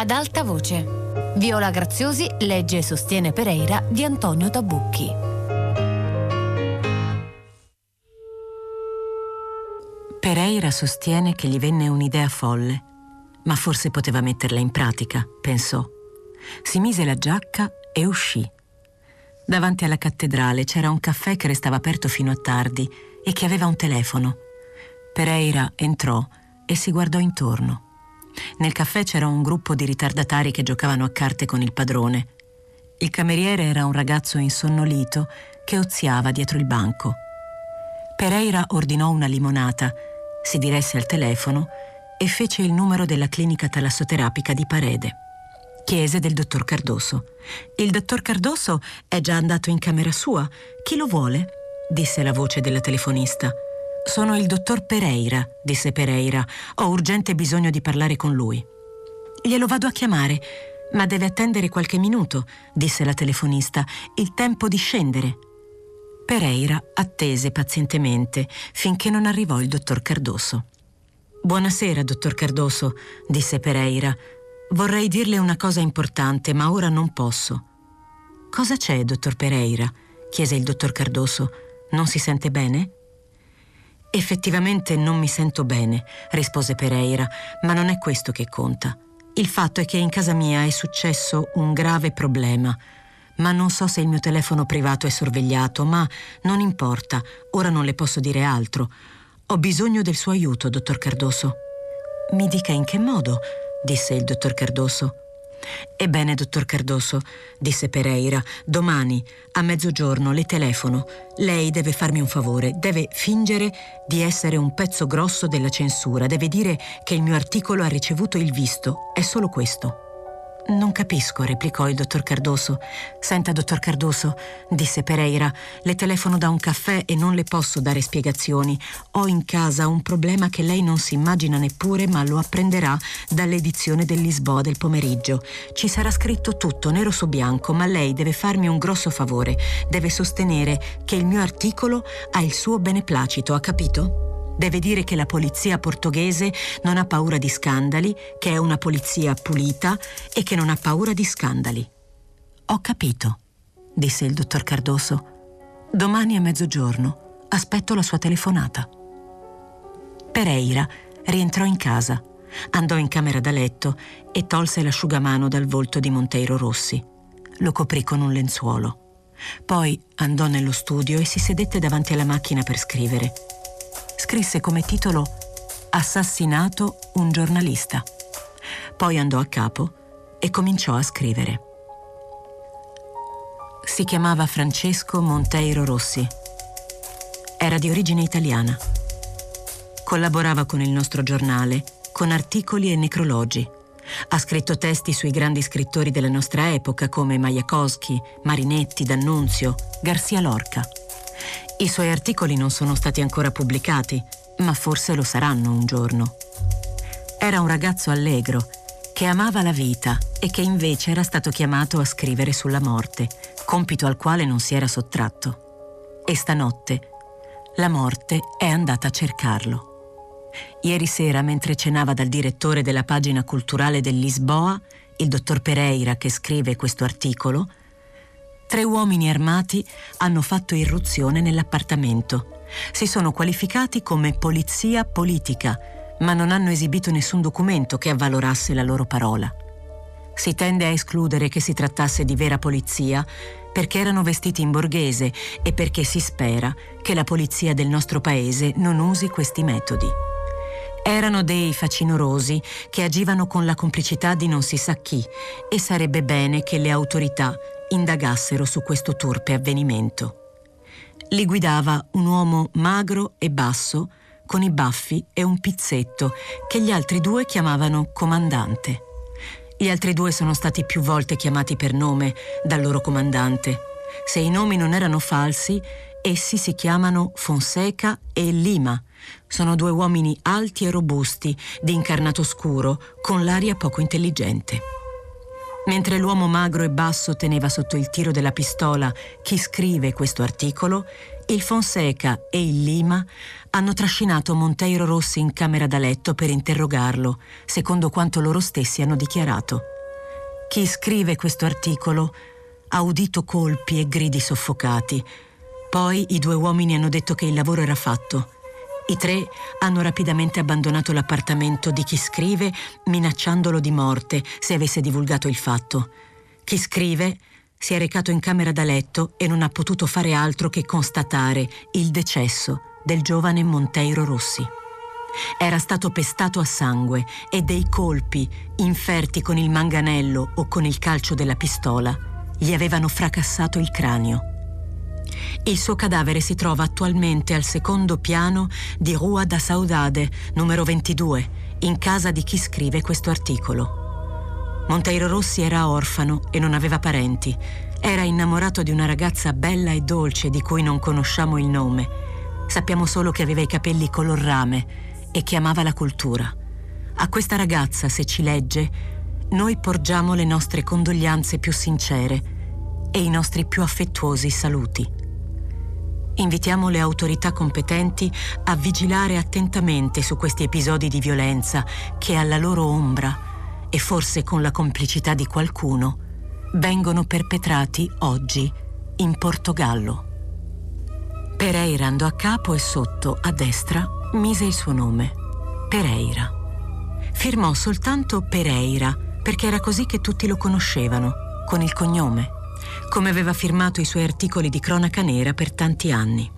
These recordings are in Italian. Ad alta voce. Viola Graziosi legge e sostiene Pereira di Antonio Tabucchi. Pereira sostiene che gli venne un'idea folle, ma forse poteva metterla in pratica, pensò. Si mise la giacca e uscì. Davanti alla cattedrale c'era un caffè che restava aperto fino a tardi e che aveva un telefono. Pereira entrò e si guardò intorno. Nel caffè c'era un gruppo di ritardatari che giocavano a carte con il padrone. Il cameriere era un ragazzo insonnolito che oziava dietro il banco. Pereira ordinò una limonata, si diresse al telefono e fece il numero della clinica talassoterapica di Parede. Chiese del dottor Cardoso. Il dottor Cardoso è già andato in camera sua. Chi lo vuole? Disse la voce della telefonista. Sono il dottor Pereira, disse Pereira. Ho urgente bisogno di parlare con lui. Glielo vado a chiamare, ma deve attendere qualche minuto, disse la telefonista. Il tempo di scendere. Pereira attese pazientemente finché non arrivò il dottor Cardoso. Buonasera, dottor Cardoso, disse Pereira. Vorrei dirle una cosa importante, ma ora non posso. Cosa c'è, dottor Pereira? Chiese il dottor Cardoso. Non si sente bene? Effettivamente non mi sento bene, rispose Pereira, ma non è questo che conta. Il fatto è che in casa mia è successo un grave problema, ma non so se il mio telefono privato è sorvegliato, ma non importa, ora non le posso dire altro. Ho bisogno del suo aiuto, dottor Cardoso. Mi dica in che modo? Disse il dottor Cardoso. Ebbene, dottor Cardoso, disse Pereira, domani a mezzogiorno le telefono. Lei deve farmi un favore, deve fingere di essere un pezzo grosso della censura, deve dire che il mio articolo ha ricevuto il visto, è solo questo. Non capisco, replicò il dottor Cardoso. Senta, dottor Cardoso, disse Pereira, le telefono da un caffè e non le posso dare spiegazioni. Ho in casa un problema che lei non si immagina neppure, ma lo apprenderà dall'edizione del Lisboa del pomeriggio. Ci sarà scritto tutto nero su bianco, ma lei deve farmi un grosso favore, deve sostenere che il mio articolo ha il suo beneplacito, ha capito? Deve dire che la polizia portoghese non ha paura di scandali, che è una polizia pulita e che non ha paura di scandali. Ho capito, disse il dottor Cardoso. Domani a mezzogiorno aspetto la sua telefonata. Pereira rientrò in casa, andò in camera da letto e tolse l'asciugamano dal volto di Monteiro Rossi. Lo coprì con un lenzuolo. Poi andò nello studio e si sedette davanti alla macchina per scrivere. Scrisse come titolo «Assassinato un giornalista». Poi andò a capo e cominciò a scrivere. Si chiamava Francesco Monteiro Rossi. Era di origine italiana. Collaborava con il nostro giornale, con articoli e necrologi. Ha scritto testi sui grandi scrittori della nostra epoca come Majakovskij, Marinetti, D'Annunzio, García Lorca. I suoi articoli non sono stati ancora pubblicati, ma forse lo saranno un giorno. Era un ragazzo allegro, che amava la vita e che invece era stato chiamato a scrivere sulla morte, compito al quale non si era sottratto. E stanotte la morte è andata a cercarlo. Ieri sera, mentre cenava dal direttore della pagina culturale del Lisboa, il dottor Pereira che scrive questo articolo, 3 uomini armati hanno fatto irruzione nell'appartamento. Si sono qualificati come polizia politica, ma non hanno esibito nessun documento che avvalorasse la loro parola. Si tende a escludere che si trattasse di vera polizia perché erano vestiti in borghese e perché si spera che la polizia del nostro paese non usi questi metodi. Erano dei facinorosi che agivano con la complicità di non si sa chi e sarebbe bene che le autorità indagassero su questo turpe avvenimento. Li guidava un uomo magro e basso, con i baffi e un pizzetto, che gli altri 2 chiamavano comandante. Gli altri 2 sono stati più volte chiamati per nome dal loro comandante. Se i nomi non erano falsi, essi si chiamano Fonseca e Lima. Sono 2 uomini alti e robusti, di incarnato scuro, con l'aria poco intelligente. Mentre l'uomo magro e basso teneva sotto il tiro della pistola chi scrive questo articolo, il Fonseca e il Lima hanno trascinato Monteiro Rossi in camera da letto per interrogarlo, secondo quanto loro stessi hanno dichiarato. Chi scrive questo articolo ha udito colpi e gridi soffocati. Poi i due uomini hanno detto che il lavoro era fatto. I tre hanno rapidamente abbandonato l'appartamento di chi scrive, minacciandolo di morte se avesse divulgato il fatto. Chi scrive si è recato in camera da letto e non ha potuto fare altro che constatare il decesso del giovane Monteiro Rossi. Era stato pestato a sangue e dei colpi, inferti con il manganello o con il calcio della pistola, gli avevano fracassato il cranio. Il suo cadavere si trova attualmente al secondo piano di Rua da Saudade, numero 22, in casa di chi scrive questo articolo. Monteiro Rossi era orfano e non aveva parenti. Era innamorato di una ragazza bella e dolce di cui non conosciamo il nome. Sappiamo solo che aveva i capelli color rame e che amava la cultura. A questa ragazza, se ci legge, noi porgiamo le nostre condoglianze più sincere e i nostri più affettuosi saluti. Invitiamo le autorità competenti a vigilare attentamente su questi episodi di violenza che alla loro ombra, e forse con la complicità di qualcuno, vengono perpetrati oggi in Portogallo. Pereira andò a capo e sotto, a destra, mise il suo nome, Pereira. Firmò soltanto Pereira perché era così che tutti lo conoscevano, con il cognome, come aveva firmato i suoi articoli di cronaca nera per tanti anni.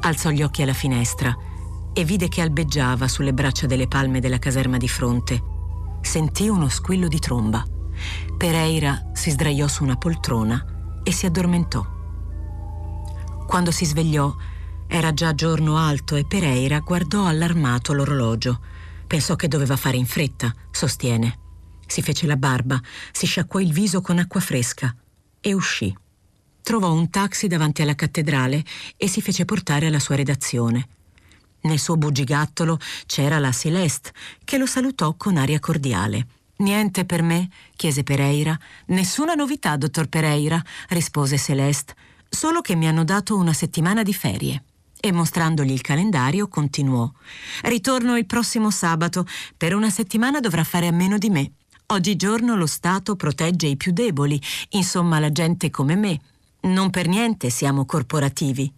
Alzò gli occhi alla finestra e vide che albeggiava sulle braccia delle palme della caserma di fronte. Sentì uno squillo di tromba. Pereira si sdraiò su una poltrona e si addormentò. Quando si svegliò era già giorno alto e Pereira guardò allarmato l'orologio. Pensò che doveva fare in fretta, sostiene. Si fece la barba, si sciacquò il viso con acqua fresca e uscì. Trovò un taxi davanti alla cattedrale e si fece portare alla sua redazione. Nel suo bugigattolo c'era la Celeste, che lo salutò con aria cordiale. «Niente per me?» chiese Pereira. «Nessuna novità, dottor Pereira», rispose Celeste. «Solo che mi hanno dato una settimana di ferie». E mostrandogli il calendario continuò: «Ritorno il prossimo sabato. Per una settimana dovrà fare a meno di me. Oggigiorno lo Stato protegge i più deboli, insomma la gente come me. Non per niente siamo corporativi».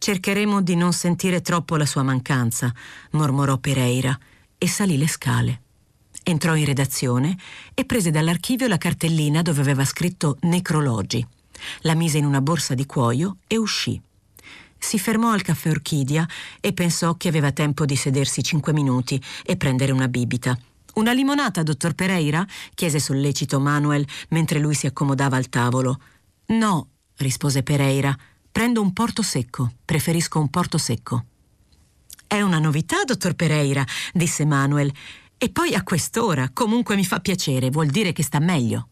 «Cercheremo di non sentire troppo la sua mancanza», mormorò Pereira e salì le scale. Entrò in redazione e prese dall'archivio la cartellina dove aveva scritto necrologi. La mise in una borsa di cuoio e uscì. Si fermò al caffè Orchidia e pensò che aveva tempo di sedersi 5 minuti e prendere una bibita. «Una limonata, dottor Pereira?» chiese sollecito Manuel mentre lui si accomodava al tavolo. «No», rispose Pereira, «prendo un porto secco, preferisco un porto secco». «È una novità, dottor Pereira», disse Manuel, «e poi a quest'ora, comunque mi fa piacere, vuol dire che sta meglio».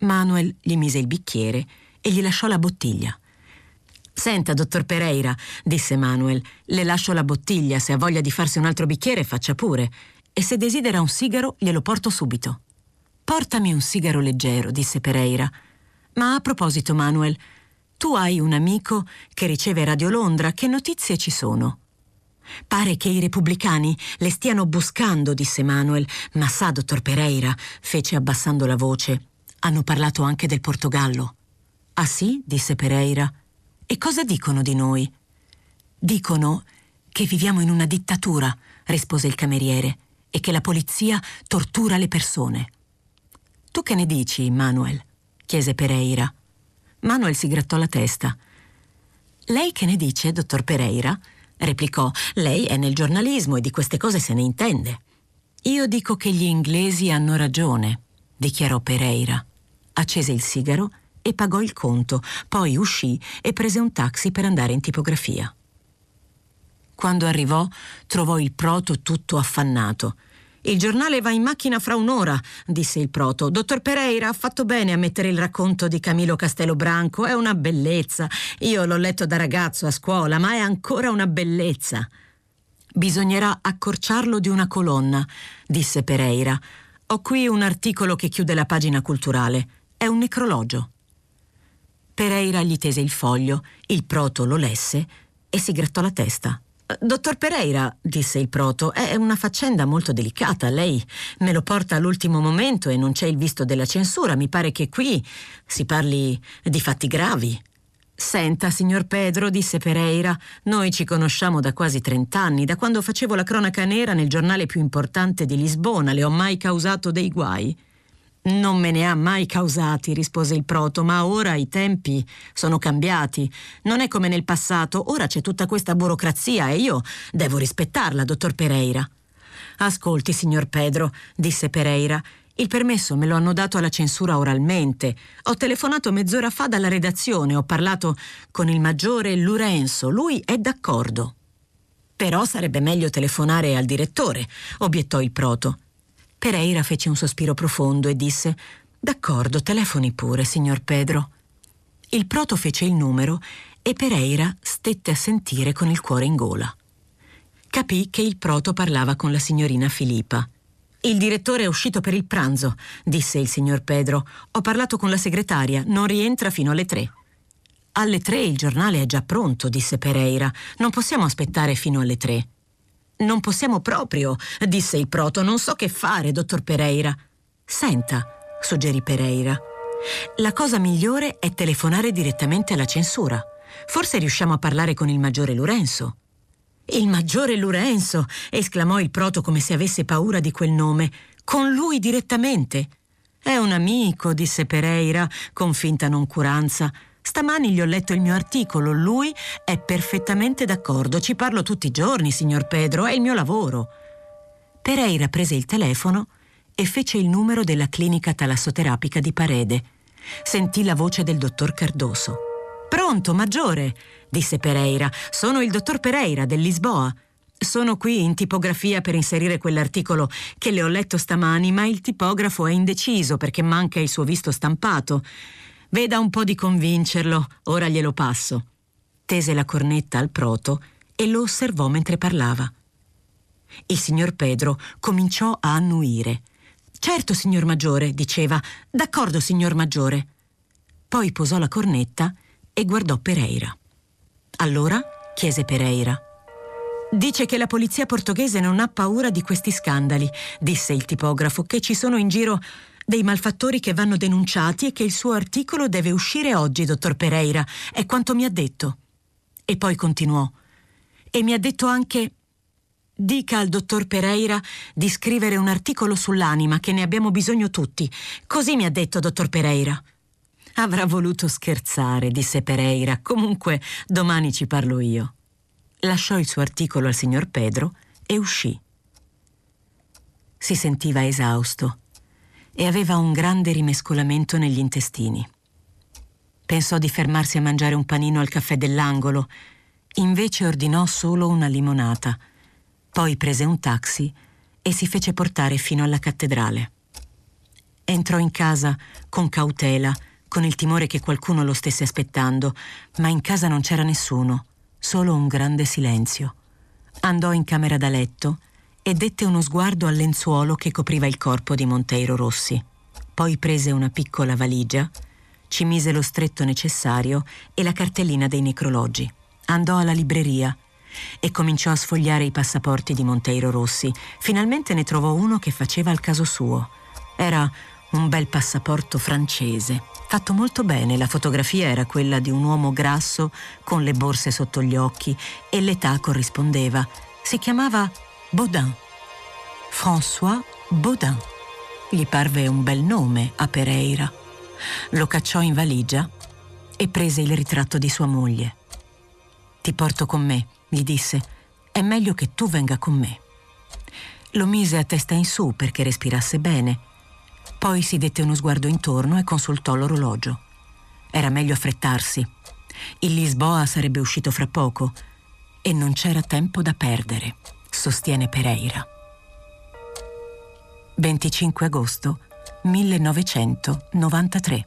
Manuel gli mise il bicchiere e gli lasciò la bottiglia. «Senta, dottor Pereira», disse Manuel, «le lascio la bottiglia, se ha voglia di farsi un altro bicchiere faccia pure. E se desidera un sigaro glielo porto subito». «Portami un sigaro leggero», disse Pereira. «Ma a proposito, Manuel, tu hai un amico che riceve Radio Londra, che notizie ci sono?» «Pare che i repubblicani le stiano buscando», disse Manuel. «Ma sa, dottor Pereira», fece abbassando la voce, «hanno parlato anche del Portogallo». «Ah sì?» disse Pereira. «E cosa dicono di noi?» «Dicono che viviamo in una dittatura», rispose il cameriere, «e che la polizia tortura le persone». «Tu che ne dici, Manuel?» chiese Pereira. Manuel si grattò la testa. «Lei che ne dice, dottor Pereira?» replicò. «Lei è nel giornalismo e di queste cose se ne intende». «Io dico che gli inglesi hanno ragione», dichiarò Pereira. Accese il sigaro e pagò il conto, poi uscì e prese un taxi per andare in tipografia. Quando arrivò, trovò il proto tutto affannato. «Il giornale va in macchina fra un'ora», disse il proto. «Dottor Pereira ha fatto bene a mettere il racconto di Camillo Castello Branco, è una bellezza. Io l'ho letto da ragazzo a scuola, ma è ancora una bellezza». «Bisognerà accorciarlo di una colonna», disse Pereira. Ho qui un articolo che chiude la pagina culturale. È un necrologio. Pereira gli tese il foglio, il proto lo lesse e si grattò la testa. «Dottor Pereira», disse il proto, «è una faccenda molto delicata. Lei me lo porta all'ultimo momento e non c'è il visto della censura. Mi pare che qui si parli di fatti gravi». «Senta, signor Pedro», disse Pereira, «noi ci conosciamo da quasi 30 anni, da quando facevo la cronaca nera nel giornale più importante di Lisbona. Le ho mai causato dei guai?» «Non me ne ha mai causati», rispose il proto, «ma ora i tempi sono cambiati. Non è come nel passato, ora c'è tutta questa burocrazia e io devo rispettarla, dottor Pereira». «Ascolti, signor Pedro», disse Pereira, «il permesso me lo hanno dato alla censura oralmente. Ho telefonato mezz'ora fa dalla redazione, ho parlato con il maggiore Lorenzo, lui è d'accordo». «Però sarebbe meglio telefonare al direttore», obiettò il proto. Pereira fece un sospiro profondo e disse «D'accordo, telefoni pure, signor Pedro». Il proto fece il numero e Pereira stette a sentire con il cuore in gola. Capì che il proto parlava con la signorina Filippa. «Il direttore è uscito per il pranzo», disse il signor Pedro. «Ho parlato con la segretaria, non rientra fino alle 3». «Alle 3 il giornale è già pronto», disse Pereira. «Non possiamo aspettare fino alle 3». «Non possiamo proprio», disse il proto, «non so che fare, dottor Pereira». «Senta», suggerì Pereira, «la cosa migliore è telefonare direttamente alla censura. Forse riusciamo a parlare con il maggiore Lorenzo». «Il maggiore Lorenzo», esclamò il proto come se avesse paura di quel nome, «con lui direttamente». «È un amico», disse Pereira con finta noncuranza. «Stamani gli ho letto il mio articolo, lui è perfettamente d'accordo, ci parlo tutti i giorni, signor Pedro, è il mio lavoro». Pereira prese il telefono e fece il numero della clinica talassoterapica di Parede. Sentì la voce del dottor Cardoso. «Pronto, maggiore», disse Pereira, «sono il dottor Pereira del Lisboa. Sono qui in tipografia per inserire quell'articolo che le ho letto stamani, ma il tipografo è indeciso perché manca il suo visto stampato. Veda un po' di convincerlo, ora glielo passo». Tese la cornetta al proto e lo osservò mentre parlava. Il signor Pedro cominciò a annuire. «Certo, signor maggiore», diceva, «d'accordo, signor maggiore». Poi posò la cornetta e guardò Pereira. Allora chiese Pereira. «Dice che la polizia portoghese non ha paura di questi scandali», disse il tipografo, «che ci sono in giro dei malfattori che vanno denunciati e che il suo articolo deve uscire oggi, dottor Pereira, è quanto mi ha detto». E poi continuò. «E mi ha detto anche, dica al dottor Pereira di scrivere un articolo sull'anima, che ne abbiamo bisogno tutti. Così mi ha detto, dottor Pereira». «Avrà voluto scherzare», disse Pereira, «comunque domani ci parlo io». Lasciò il suo articolo al signor Pedro e uscì. Si sentiva esausto e aveva un grande rimescolamento negli intestini. Pensò di fermarsi a mangiare un panino al caffè dell'angolo, invece ordinò solo una limonata, poi prese un taxi e si fece portare fino alla cattedrale. Entrò in casa con cautela, con il timore che qualcuno lo stesse aspettando, ma in casa non c'era nessuno, solo un grande silenzio. Andò in camera da letto e dette uno sguardo al lenzuolo che copriva il corpo di Monteiro Rossi. Poi prese una piccola valigia, ci mise lo stretto necessario e la cartellina dei necrologi. Andò alla libreria e cominciò a sfogliare i passaporti di Monteiro Rossi. Finalmente ne trovò uno che faceva al caso suo. Era un bel passaporto francese, fatto molto bene. La fotografia era quella di un uomo grasso con le borse sotto gli occhi e l'età corrispondeva. Si chiamava Baudin. François Baudin. Gli parve un bel nome a Pereira. Lo cacciò in valigia e prese il ritratto di sua moglie. «Ti porto con me», gli disse. «È meglio che tu venga con me». Lo mise a testa in su perché respirasse bene. Poi si dette uno sguardo intorno e consultò l'orologio. Era meglio affrettarsi. Il Lisboa sarebbe uscito fra poco e non c'era tempo da perdere. Sostiene Pereira. 25 agosto 1993.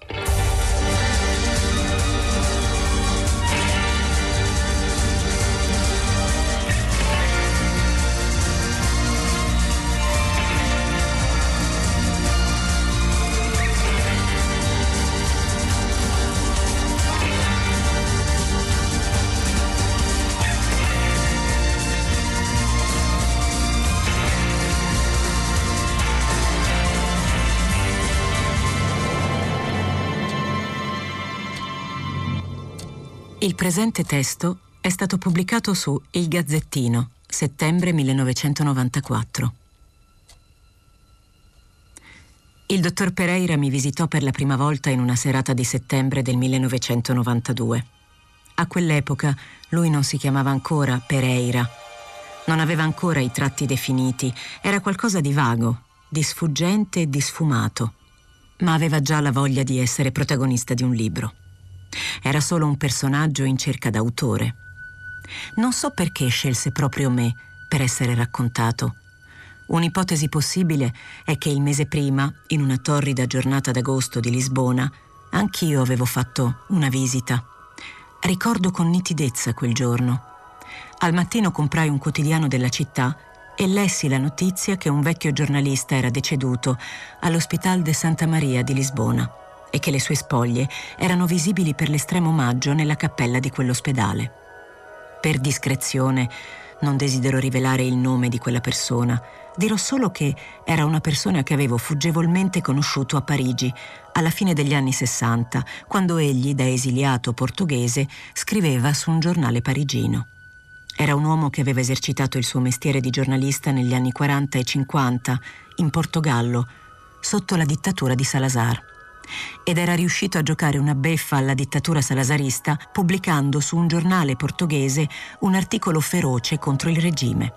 Il presente testo è stato pubblicato su Il Gazzettino, settembre 1994. Il dottor Pereira mi visitò per la prima volta in una serata di settembre del 1992. A quell'epoca lui non si chiamava ancora Pereira. Non aveva ancora i tratti definiti, era qualcosa di vago, di sfuggente e di sfumato, ma aveva già la voglia di essere protagonista di un libro. Era solo un personaggio in cerca d'autore. Non so perché scelse proprio me per essere raccontato. Un'ipotesi possibile è che il mese prima, in una torrida giornata d'agosto di Lisbona, anch'io avevo fatto una visita. Ricordo con nitidezza quel giorno. Al mattino comprai un quotidiano della città e lessi la notizia che un vecchio giornalista era deceduto all'Hospital de Santa Maria di Lisbona e che le sue spoglie erano visibili per l'estremo maggio nella cappella di quell'ospedale. Per discrezione, non desidero rivelare il nome di quella persona. Dirò solo che era una persona che avevo fuggevolmente conosciuto a Parigi, alla fine degli anni '60, quando egli, da esiliato portoghese, scriveva su un giornale parigino. Era un uomo che aveva esercitato il suo mestiere di giornalista negli anni '40 e '50, in Portogallo, sotto la dittatura di Salazar. Ed era riuscito a giocare una beffa alla dittatura salazarista pubblicando su un giornale portoghese un articolo feroce contro il regime.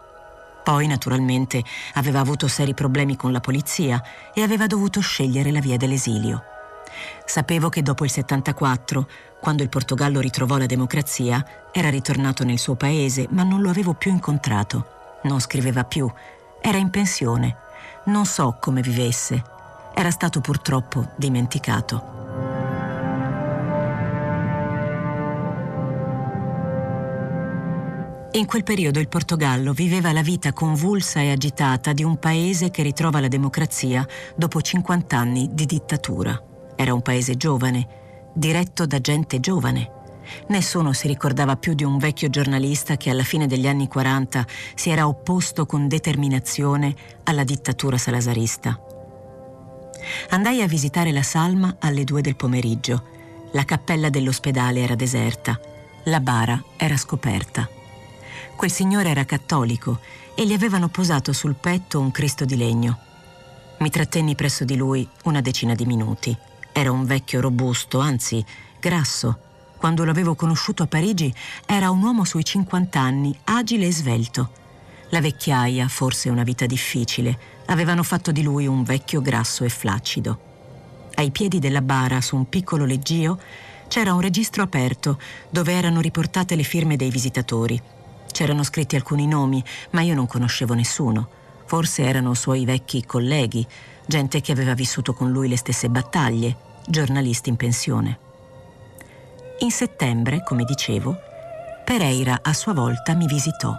Poi, naturalmente, aveva avuto seri problemi con la polizia e aveva dovuto scegliere la via dell'esilio. Sapevo che dopo il 74, quando il Portogallo ritrovò la democrazia, era ritornato nel suo paese, ma non lo avevo più incontrato. Non scriveva più, era in pensione. Non so come vivesse. Era stato purtroppo dimenticato. In quel periodo il Portogallo viveva la vita convulsa e agitata di un paese che ritrova la democrazia dopo 50 anni di dittatura. Era un paese giovane, diretto da gente giovane. Nessuno si ricordava più di un vecchio giornalista che alla fine degli anni 40 si era opposto con determinazione alla dittatura salazarista. Andai a visitare la salma alle 14:00. La cappella dell'ospedale era deserta. La bara era scoperta. Quel signore era cattolico e gli avevano posato sul petto un Cristo di legno. Mi trattenni presso di lui una decina di minuti. Era un vecchio robusto, anzi grasso. Quando l'avevo conosciuto a Parigi era un uomo sui 50 anni, agile e svelto. La vecchiaia, forse una vita difficile, avevano fatto di lui un vecchio grasso e flaccido. Ai piedi della bara, su un piccolo leggio, c'era un registro aperto dove erano riportate le firme dei visitatori. C'erano scritti alcuni nomi, ma io non conoscevo nessuno. Forse erano suoi vecchi colleghi, gente che aveva vissuto con lui le stesse battaglie, giornalisti in pensione. In settembre, come dicevo, Pereira a sua volta mi visitò.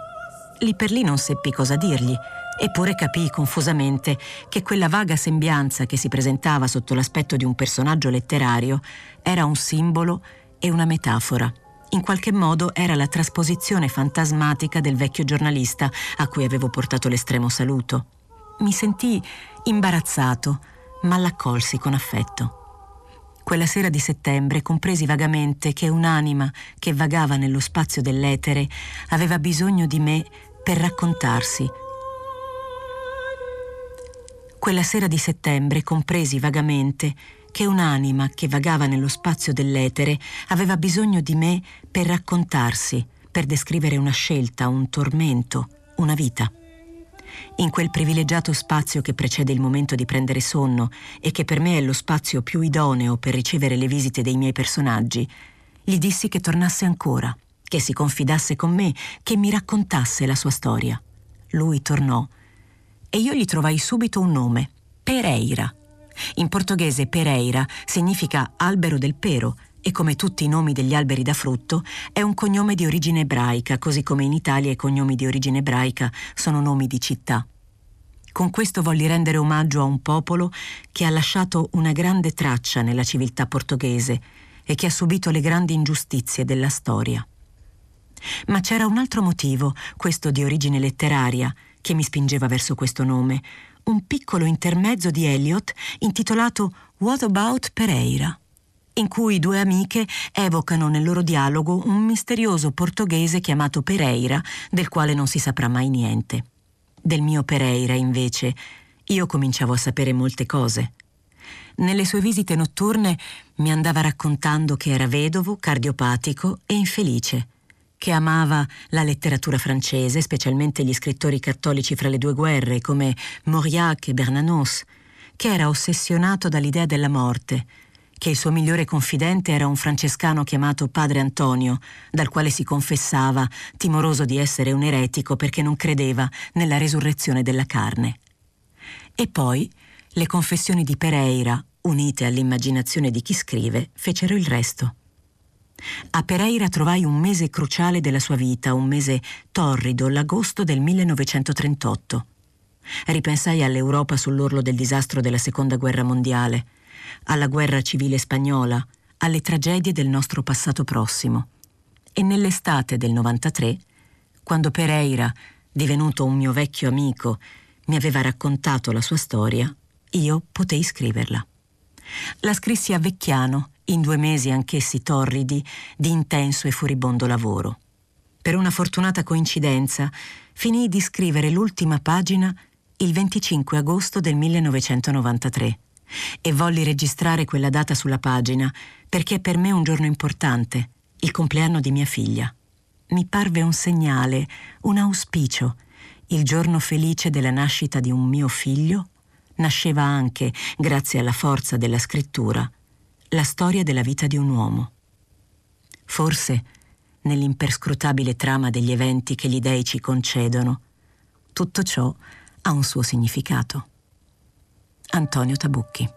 Lì per lì non seppi cosa dirgli, eppure capii confusamente che quella vaga sembianza che si presentava sotto l'aspetto di un personaggio letterario era un simbolo e una metafora. In qualche modo era la trasposizione fantasmatica del vecchio giornalista a cui avevo portato l'estremo saluto. Mi sentii imbarazzato, ma l'accolsi con affetto. Quella sera di settembre compresi vagamente che un'anima che vagava nello spazio dell'etere aveva bisogno di me per raccontarsi. Quella sera di settembre compresi vagamente che un'anima che vagava nello spazio dell'etere aveva bisogno di me per raccontarsi, per descrivere una scelta, un tormento, una vita. In quel privilegiato spazio che precede il momento di prendere sonno e che per me è lo spazio più idoneo per ricevere le visite dei miei personaggi, gli dissi che tornasse ancora, che si confidasse con me, che mi raccontasse la sua storia. Lui tornò e io gli trovai subito un nome, Pereira. In portoghese Pereira significa albero del pero e, come tutti i nomi degli alberi da frutto, è un cognome di origine ebraica, così come in Italia i cognomi di origine ebraica sono nomi di città. Con questo volli rendere omaggio a un popolo che ha lasciato una grande traccia nella civiltà portoghese e che ha subito le grandi ingiustizie della storia. Ma c'era un altro motivo, questo di origine letteraria, che mi spingeva verso questo nome, un piccolo intermezzo di Eliot intitolato What About Pereira? in cui due amiche evocano nel loro dialogo un misterioso portoghese chiamato Pereira, del quale non si saprà mai niente. Del mio Pereira, invece, io cominciavo a sapere molte cose. Nelle sue visite notturne mi andava raccontando che era vedovo, cardiopatico e infelice, che amava la letteratura francese, specialmente gli scrittori cattolici fra le due guerre, come Mauriac e Bernanos, che era ossessionato dall'idea della morte, che il suo migliore confidente era un francescano chiamato padre Antonio, dal quale si confessava, timoroso di essere un eretico perché non credeva nella resurrezione della carne. E poi le confessioni di Pereira, unite all'immaginazione di chi scrive, fecero il resto. A Pereira trovai un mese cruciale della sua vita, un mese torrido, l'agosto del 1938. Ripensai all'Europa sull'orlo del disastro della Seconda Guerra Mondiale, alla guerra civile spagnola, alle tragedie del nostro passato prossimo. E nell'estate del 93, quando Pereira, divenuto un mio vecchio amico, mi aveva raccontato la sua storia, io potei scriverla. La scrissi a Vecchiano, in 2 mesi anch'essi torridi, di intenso e furibondo lavoro. Per una fortunata coincidenza, finii di scrivere l'ultima pagina il 25 agosto del 1993 e volli registrare quella data sulla pagina perché è per me un giorno importante, il compleanno di mia figlia. Mi parve un segnale, un auspicio. Il giorno felice della nascita di un mio figlio nasceva anche, grazie alla forza della scrittura, la storia della vita di un uomo. Forse, nell'imperscrutabile trama degli eventi che gli dei ci concedono, tutto ciò ha un suo significato. Antonio Tabucchi.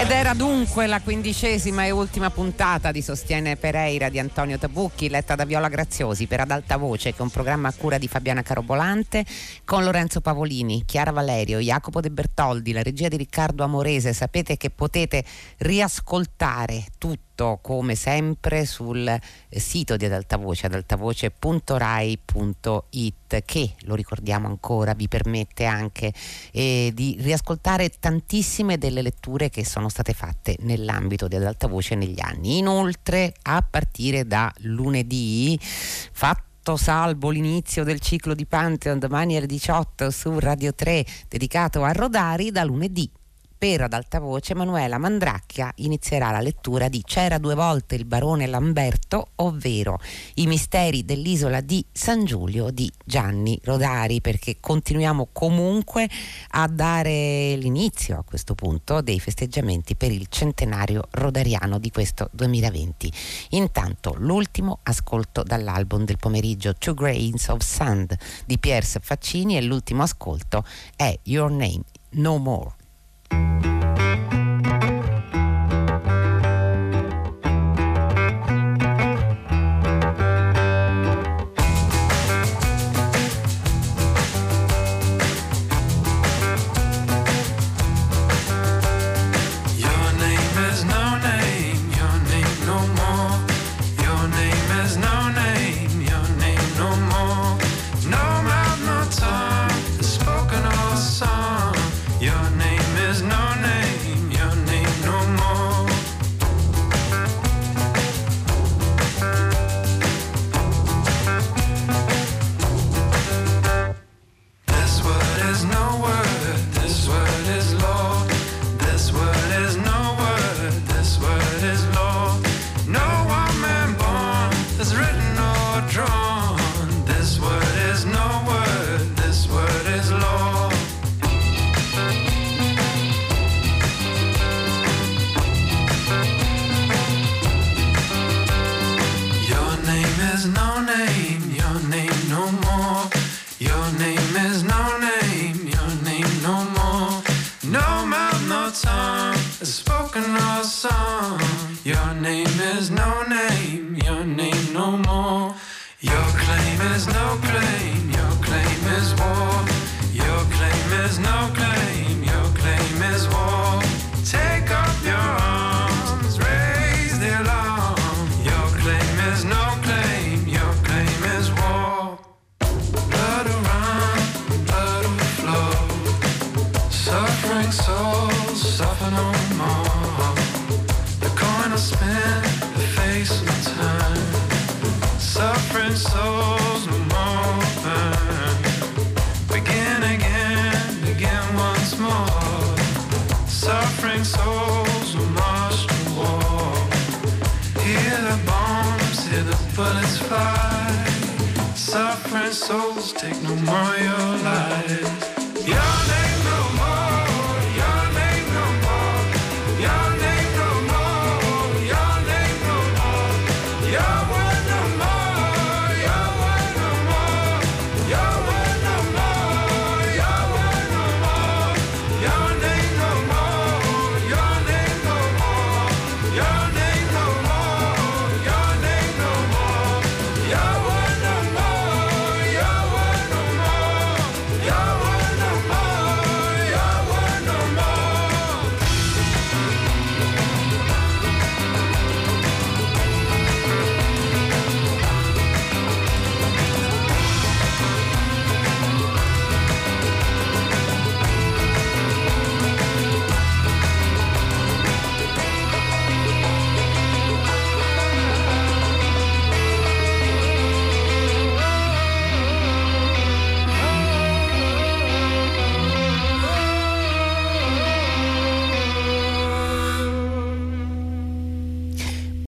Ed era dunque la 15ª e ultima puntata di Sostiene Pereira di Antonio Tabucchi, letta da Viola Graziosi per Ad Alta Voce, che è un programma a cura di Fabiana Carobolante, con Lorenzo Pavolini, Chiara Valerio, Jacopo De Bertoldi, la regia di Riccardo Amorese. Sapete che potete riascoltare tutto come sempre sul sito di Ad Alta Voce, adaltavoce.rai.it, che, lo ricordiamo ancora, vi permette anche di riascoltare tantissime delle letture che sono state fatte nell'ambito di Ad Alta Voce negli anni. Inoltre, a partire da lunedì, fatto salvo l'inizio del ciclo di Pantheon domani alle 18 su Radio 3 dedicato a Rodari, da lunedì per Ad Alta Voce Manuela Mandracchia inizierà la lettura di C'era due volte il barone Lamberto, ovvero i misteri dell'isola di San Giulio di Gianni Rodari, perché continuiamo comunque a dare l'inizio a questo punto dei festeggiamenti per il centenario rodariano di questo 2020. Intanto l'ultimo ascolto dall'album del pomeriggio, Two Grains of Sand di Piers Faccini, e l'ultimo ascolto è Your Name No More. Suffering souls take no more your lies.